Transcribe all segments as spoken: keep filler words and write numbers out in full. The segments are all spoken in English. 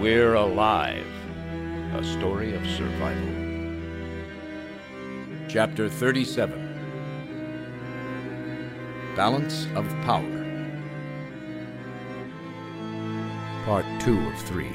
We're Alive, a story of survival. Chapter thirty-seven, Balance of Power, Part two of three.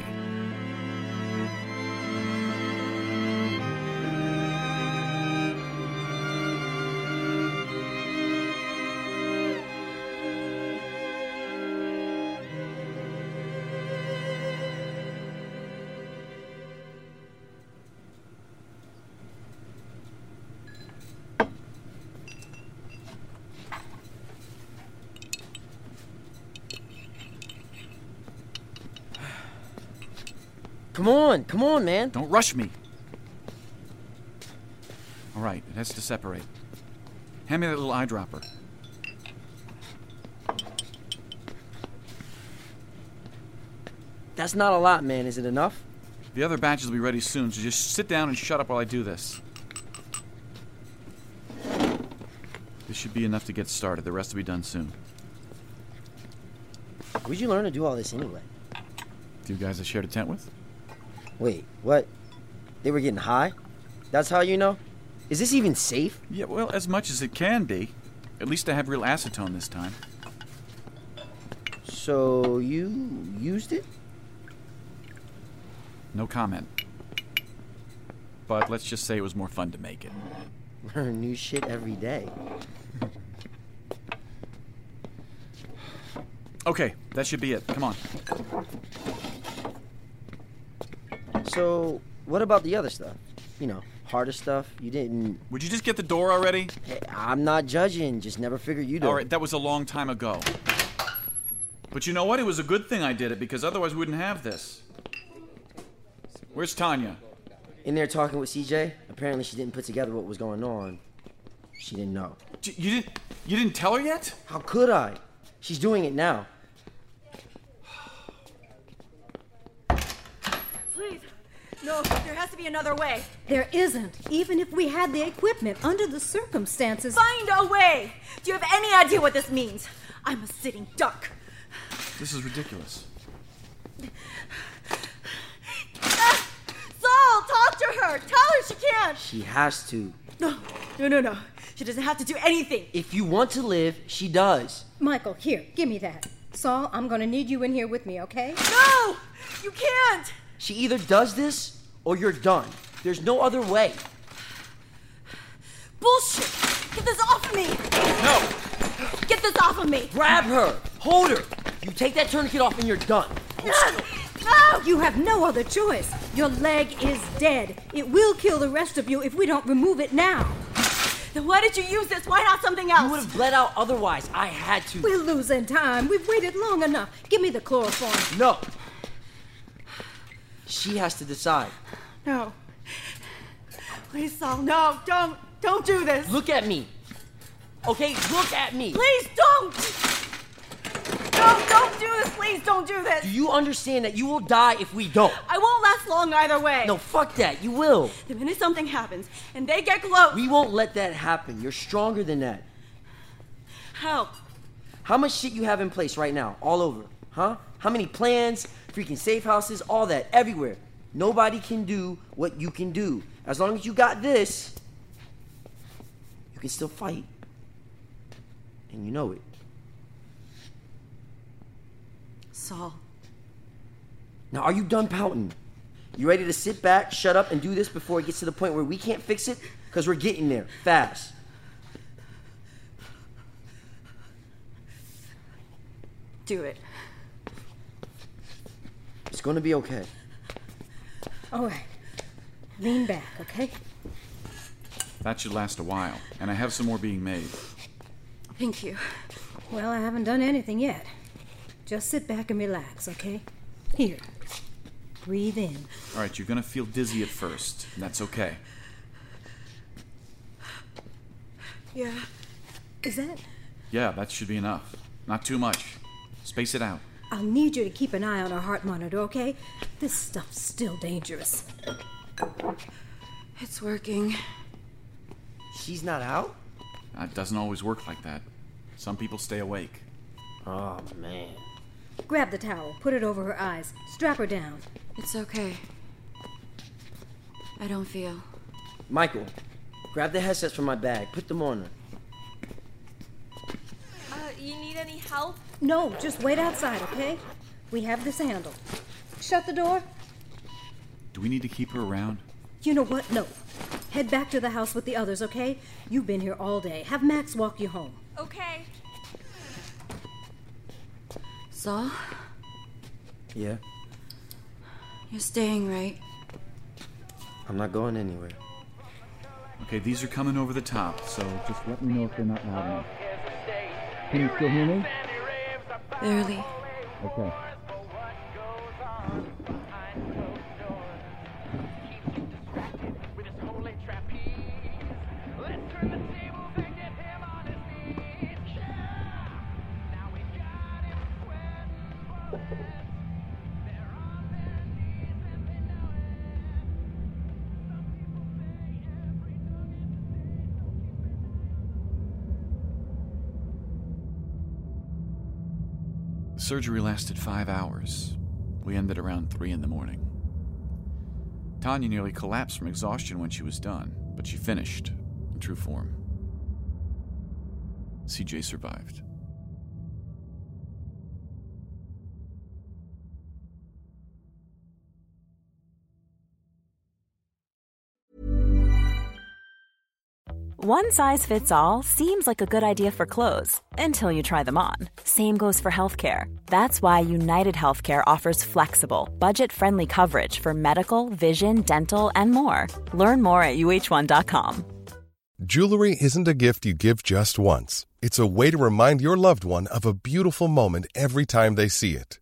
Come on, come on, man. Don't rush me. All right, it has to separate. Hand me that little eyedropper. That's not a lot, man. Is it enough? The other batches will be ready soon, so just sit down and shut up while I do this. This should be enough to get started. The rest will be done soon. Where'd you learn to do all this anyway? Two guys I shared a tent with? Wait, what? They were getting high? That's how you know? Is this even safe? Yeah, well, as much as it can be. At least I have real acetone this time. So, you used it? No comment. but let's just say it was more fun to make it. Learn new shit every day. Okay, that should be it. Come on. So, what about the other stuff? You know, harder stuff? You didn't... Would you just get the door already? Hey, I'm not judging. Just never figured you'd... All right, that was a long time ago. But you know what? It was a good thing I did it, because otherwise we wouldn't have this. Where's Tanya? In there talking with C J. Apparently she didn't put together what was going on. She didn't know. You didn't... You didn't tell her yet? How could I? She's doing it now. No, there has to be another way. There isn't. Even if we had the equipment, under the circumstances... Find a way! Do you have any idea what this means? I'm a sitting duck. This is ridiculous. Ah! Saul, talk to her! Tell her she can't! She has to. No, no, no, no. She doesn't have to do anything. If you want to live, she does. Michael, here, give me that. Saul, I'm going to need you in here with me, okay? No! You can't! She either does this, or you're done. There's no other way. Bullshit! Get this off of me! No! Get this off of me! Grab her! Hold her! You take that tourniquet off and you're done. No! No! You have no other choice. Your leg is dead. It will kill the rest of you if we don't remove it now. Then why did you use this? Why not something else? You would have bled out otherwise. I had to. We're losing time. We've waited long enough. Give me the chloroform. No! She has to decide. No. Please, Saul, no. Don't. Don't do this. Look at me. Okay, look at me. Please don't. No, don't do this. Please don't do this. Do you understand that you will die if we don't? I won't last long either way. No, fuck that. You will. The minute something happens and they get close... We won't let that happen. You're stronger than that. How? How much shit you have in place right now, all over, huh? How many plans... Freaking safe houses, all that, everywhere. Nobody can do what you can do. As long as you got this, you can still fight. And you know it. Saul. Now, are you done pouting? You ready to sit back, shut up, and do this before it gets to the point where we can't fix it? Because we're getting there, fast. Do it. It's going to be okay. All right. Lean back, okay? That should last a while, and I have some more being made. Thank you. Well, I haven't done anything yet. Just sit back and relax, okay? Here. Breathe in. All right, you're going to feel dizzy at first. And that's okay. Yeah. Is that? Yeah, that should be enough. Not too much. Space it out. I'll need you to keep an eye on our heart monitor, okay? This stuff's still dangerous. It's working. She's not out? It doesn't always work like that. Some people stay awake. Oh, man. Grab the towel. Put it over her eyes. Strap her down. It's okay. I don't feel... Michael, grab the headsets from my bag. Put them on her. Uh, you need any help? No, just wait outside, okay? We have this handle. Shut the door. Do we need to keep her around? You know what? No. Head back to the house with the others, okay? You've been here all day. Have Max walk you home. Okay. Saul? Yeah? You're staying, right? I'm not going anywhere. Okay, these are coming over the top, so just let me know if they're not loud enough. Can you still hear me? Barely. Okay. Surgery lasted five hours. We ended around three in the morning. Tanya nearly collapsed from exhaustion when she was done, but she finished in true form. C J survived. One size fits all seems like a good idea for clothes until you try them on. Same goes for healthcare. That's why UnitedHealthcare offers flexible, budget-friendly coverage for medical, vision, dental, and more. Learn more at U H one dot com. Jewelry isn't a gift you give just once. It's a way to remind your loved one of a beautiful moment every time they see it.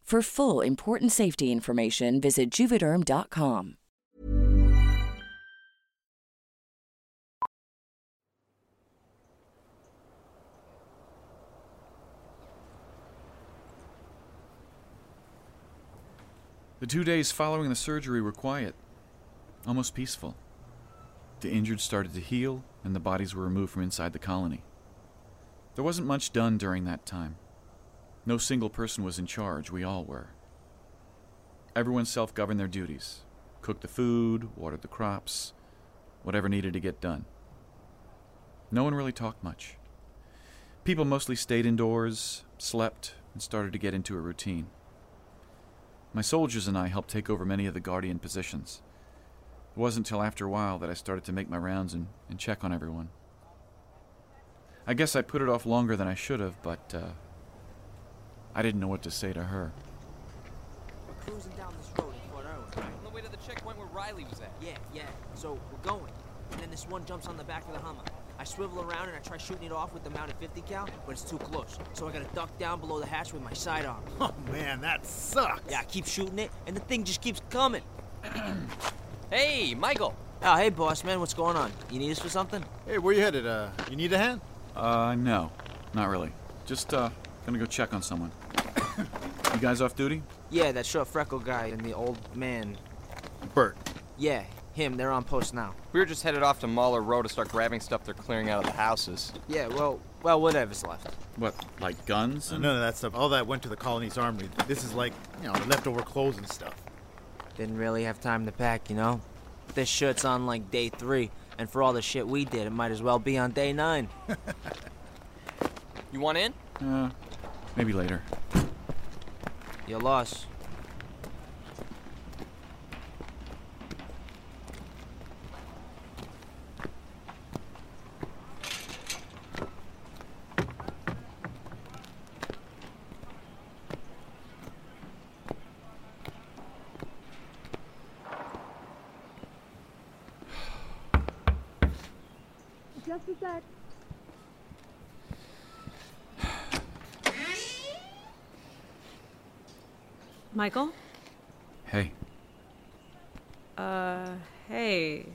For full, important safety information, visit Juvederm dot com. The two days following the surgery were quiet, almost peaceful. The injured started to heal, and the bodies were removed from inside the colony. There wasn't much done during that time. No single person was in charge, we all were. Everyone self-governed their duties, cooked the food, watered the crops, whatever needed to get done. No one really talked much. People mostly stayed indoors, slept, and started to get into a routine. My soldiers and I helped take over many of the guardian positions. It wasn't until after a while that I started to make my rounds and, and check on everyone. I guess I put it off longer than I should have, but... Uh, I didn't know what to say to her. We're cruising down this road in four hours, right? On the way to the checkpoint where Riley was at. Yeah, yeah. So we're going. And then this one jumps on the back of the Hummer. I swivel around and I try shooting it off with the mounted fifty cal, but it's too close. So I gotta duck down below the hatch with my sidearm. Oh, man, that sucks. Yeah, I keep shooting it, and the thing just keeps coming. Hey, Michael. Oh, hey, boss, man. What's going on? You need us for something? Hey, where you headed? Uh, you need a hand? Uh, no. Not really. Just, uh... gonna go check on someone. You guys off duty? Yeah, that short freckle guy and the old man. Bert. Yeah, him. They're on post now. We were just headed off to Mahler Row to start grabbing stuff they're clearing out of the houses. Yeah, well, well, whatever's left. What, like guns? And... Uh, none of that stuff. All that went to the colony's armory. This is like, you know, leftover clothes and stuff. Didn't really have time to pack, you know? This shirt's on, like, day three, and for all the shit we did, it might as well be on day nine. You want in? Uh, maybe later. You're lost. Just a sec. Michael? Hey. Uh, hey.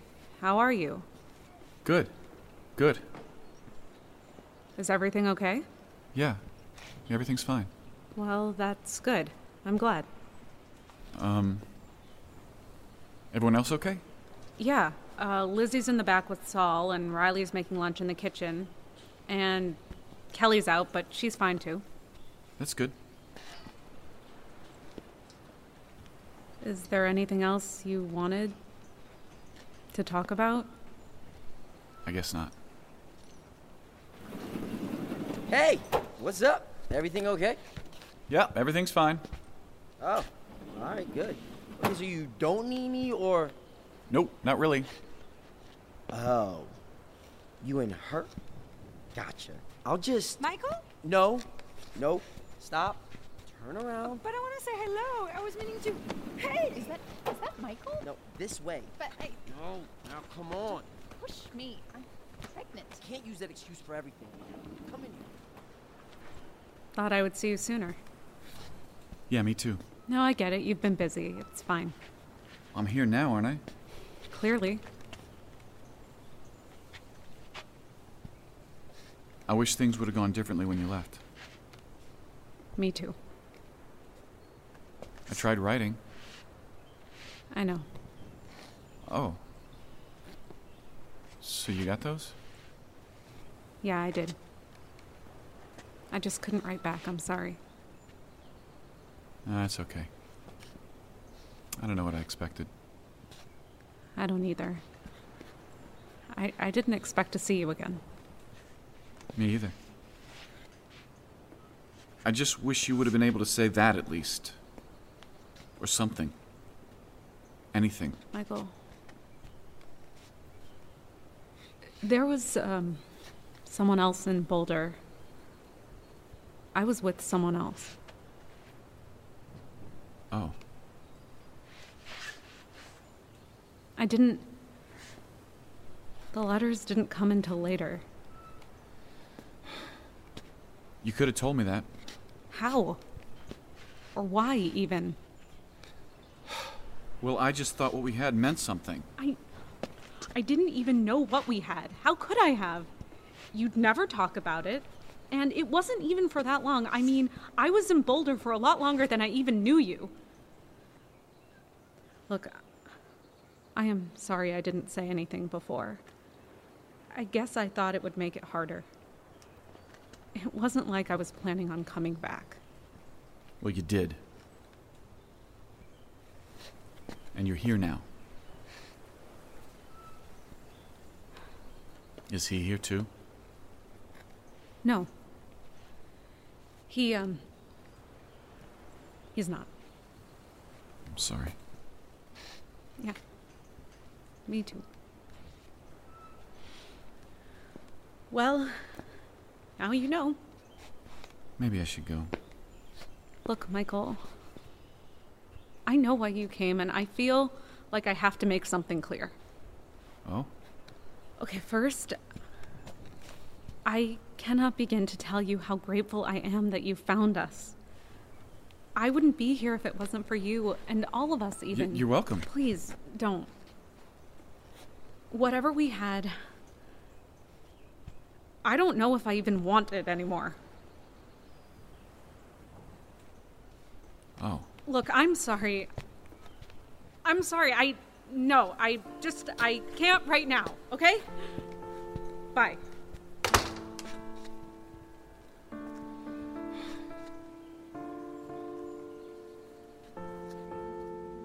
How are you? Good. Good. Is everything okay? Yeah. Everything's fine. Well, that's good. I'm glad. Um, everyone else okay? Yeah. Uh, Lizzie's in the back with Saul, and Riley's making lunch in the kitchen. And Kelly's out, but she's fine too. That's good. Is there anything else you wanted to talk about? I guess not. Hey, what's up? Everything okay? Yeah, everything's fine. Oh, all right, good. Okay, so you don't need me, or? Nope, not really. Oh, you and her? Gotcha. I'll just... Michael? No, no, stop. Turn around. But I want to say hello. I was meaning to... Hey! Is that is that Michael? No, this way. But I... No, now come on. Push me. I'm pregnant. Can't use that excuse for everything. Come in here. Thought I would see you sooner. Yeah, me too. No, I get it. You've been busy. It's fine. I'm here now, aren't I? Clearly. I wish things would have gone differently when you left. Me too. I tried writing. I know. Oh. So you got those? Yeah, I did. I just couldn't write back. I'm sorry. No, that's okay. I don't know what I expected. I don't either. I, I didn't expect to see you again. Me either. I just wish you would have been able to say that at least. Or something. Anything. Michael. There was, um, someone else in Boulder. I was with someone else. Oh. I didn't... The letters didn't come until later. You could have told me that. How? Or why, even? Well, I just thought what we had meant something. I... I didn't even know what we had. How could I have? You'd never talk about it. And it wasn't even for that long. I mean, I was in Boulder for a lot longer than I even knew you. Look, I am sorry I didn't say anything before. I guess I thought it would make it harder. It wasn't like I was planning on coming back. Well, you did. And you're here now. Is he here too? No. He, um... he's not. I'm sorry. Yeah. Me too. Well, now you know. Maybe I should go. Look, Michael... I know why you came, and I feel like I have to make something clear. Oh? Okay, first, I cannot begin to tell you how grateful I am that you found us. I wouldn't be here if it wasn't for you, and all of us even. Y- you're welcome. Please, don't. Whatever we had, I don't know if I even want it anymore. Oh. Look, I'm sorry. I'm sorry. I... No, I just... I can't right now, okay? Bye.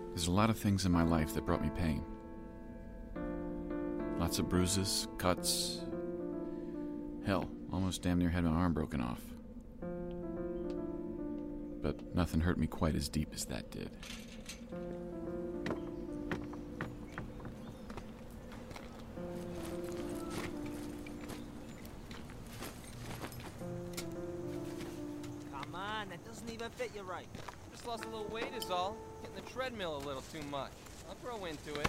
There's a lot of things in my life that brought me pain. Lots of bruises, cuts... Hell, almost damn near had my arm broken off. But nothing hurt me quite as deep as that did. Come on, that doesn't even fit you right. Just lost a little weight is all. Getting the treadmill a little too much. I'll grow into it.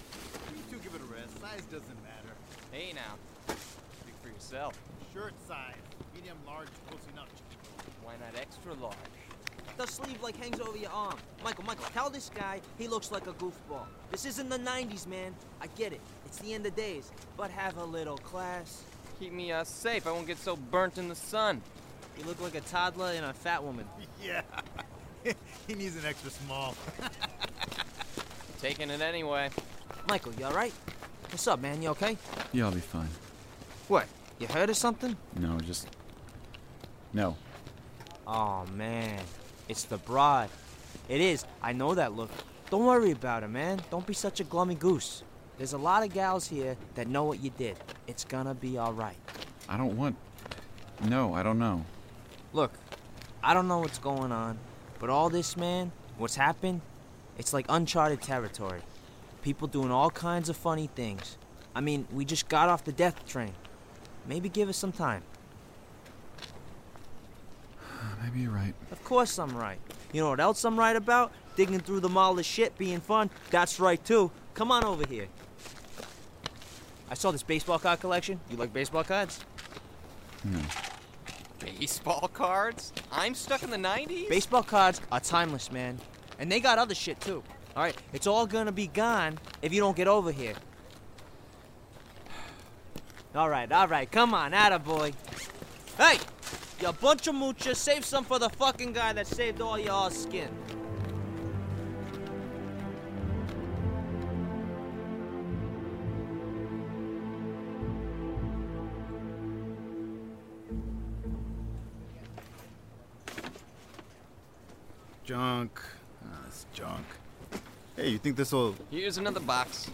You two give it a rest. Size doesn't matter. Hey now, speak for yourself. Shirt size, medium large, close enough. Why not extra large? The sleeve like hangs over your arm. Michael, Michael, tell this guy he looks like a goofball. This isn't the nineties, man. I get it. It's the end of days. But have a little class. Keep me uh, safe. I won't get so burnt in the sun. You look like a toddler and a fat woman. Yeah. He needs an extra small. Taking it anyway. Michael, you all right? What's up, man? You okay? Yeah, I'll be fine. What? You hurt or something? No, just... No. Oh, man. It's the broad. It is. I know that look. Don't worry about it, man. Don't be such a glummy goose. There's a lot of gals here that know what you did. It's gonna be all right. I don't want... No, I don't know. Look, I don't know what's going on, but all this, man, what's happened, it's like uncharted territory. People doing all kinds of funny things. I mean, we just got off the death train. Maybe give us some time. Maybe you're right. Of course I'm right. You know what else I'm right about? Digging through the mall of shit, being fun. That's right, too. Come on over here. I saw this baseball card collection. You like baseball cards? No. Baseball cards? I'm stuck in the nineties? Baseball cards are timeless, man. And they got other shit, too. All right? It's all gonna be gone if you don't get over here. All right, all right. Come on, attaboy. Hey! You bunch of moochers, save some for the fucking guy that saved all y'all skin. Junk. Ah, oh, it's junk. Hey, you think this'll... Here's another box.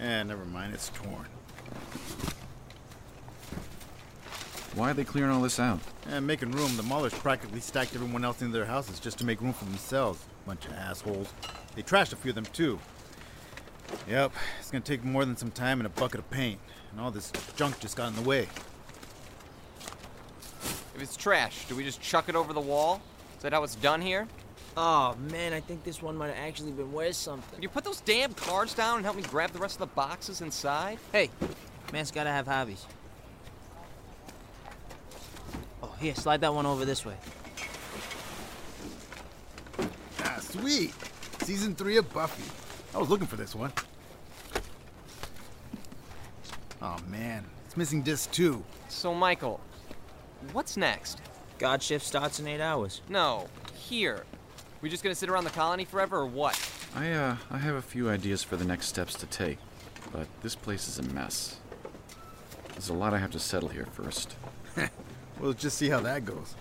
Eh, never mind, it's torn. Why are they clearing all this out? Yeah, making room. The Maulers practically stacked everyone else into their houses just to make room for themselves. Bunch of assholes. They trashed a few of them, too. Yep, it's gonna take more than some time and a bucket of paint. And all this junk just got in the way. If it's trash, do we just chuck it over the wall? Is that how it's done here? Oh, man, I think this one might have actually been worth something. Can you put those damn cards down and help me grab the rest of the boxes inside? Hey, man's gotta have hobbies. Here, slide that one over this way. Ah, sweet! Season three of Buffy. I was looking for this one. Oh, man. It's missing disc two. So, Michael, what's next? God shift starts in eight hours. No, here. We just gonna sit around the colony forever, or what? I, uh, I have a few ideas for the next steps to take, but this place is a mess. There's a lot I have to settle here first. We'll just see how that goes.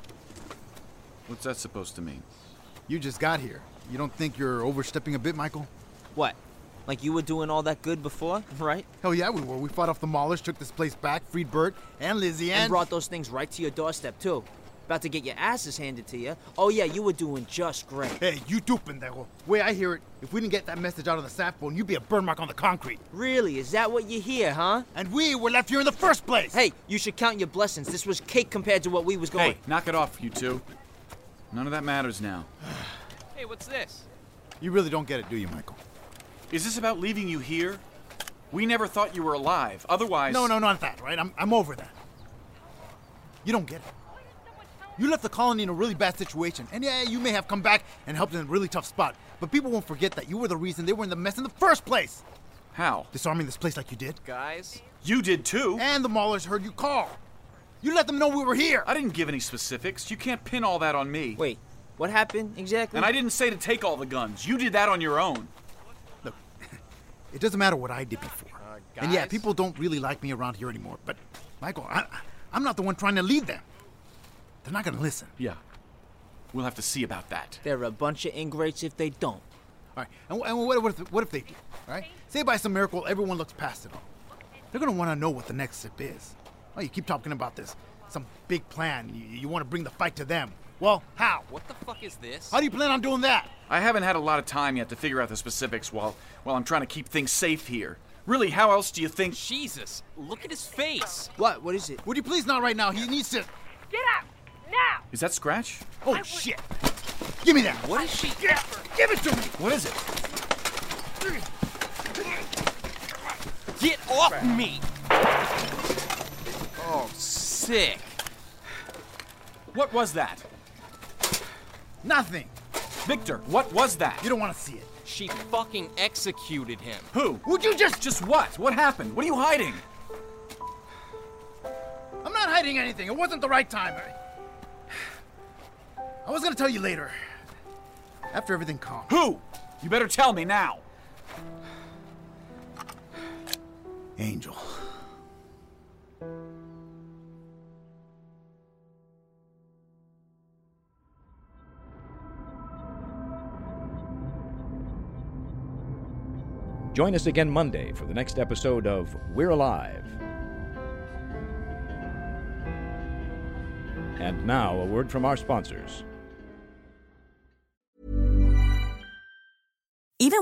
What's that supposed to mean? You just got here. You don't think you're overstepping a bit, Michael? What? Like you were doing all that good before, right? Hell yeah, we were. We fought off the Maulers, took this place back, freed Bert and Lizzie and... And brought those things right to your doorstep, too. About to get your asses handed to you. Oh yeah, you were doing just great. Hey, you too, pendejo. The way I hear it, if we didn't get that message out of the sapphone, you'd be a burn mark on the concrete. Really? Is that what you hear, huh? And we were left here in the first place! Hey, you should count your blessings. This was cake compared to what we was going... Hey, knock it off, you two. None of that matters now. Hey, what's this? You really don't get it, do you, Michael? Is this about leaving you here? We never thought you were alive. Otherwise... No, no, not that, right? I'm, I'm over that. You don't get it. You left the colony in a really bad situation, and yeah, you may have come back and helped in a really tough spot, but people won't forget that you were the reason they were in the mess in the first place! How? Disarming this place like you did. Guys? You did too! And the Maulers heard you call! You let them know we were here! I didn't give any specifics. You can't pin all that on me. Wait, What happened exactly? And I didn't say to take all the guns. You did that on your own. Look, it doesn't matter what I did before. Uh, and yeah, people don't really like me around here anymore. But, Michael, I, I'm not the one trying to lead them. They're not going to listen. Yeah. We'll have to see about that. They're a bunch of ingrates if they don't. All right. And, and what, what, if, what if they do? All right? Say by some miracle, everyone looks past it all. They're going to want to know what the next step is. Oh, you keep talking about this. Some big plan. You, you want to bring the fight to them. Well, how? What the fuck is this? How do you plan on doing that? I haven't had a lot of time yet to figure out the specifics while while I'm trying to keep things safe here. Really, how else do you think... Jesus, look at his face. What? What is it? Would you please not right now? He needs to... Get out! Now! Is that Scratch? Oh, I shit. Would... Give me that. What is she? Get out! Give it to me! What is it? Get off Scratch. Me! Oh, sick. What was that? Nothing. Victor, what was that? You don't want to see it. She fucking executed him. Who? Would you just... Just what? What happened? What are you hiding? I'm not hiding anything. It wasn't the right time. I, I was going to tell you later. After everything calms. Who? You better tell me now. Angel. Join us again Monday for the next episode of We're Alive. And now, a word from our sponsors. Even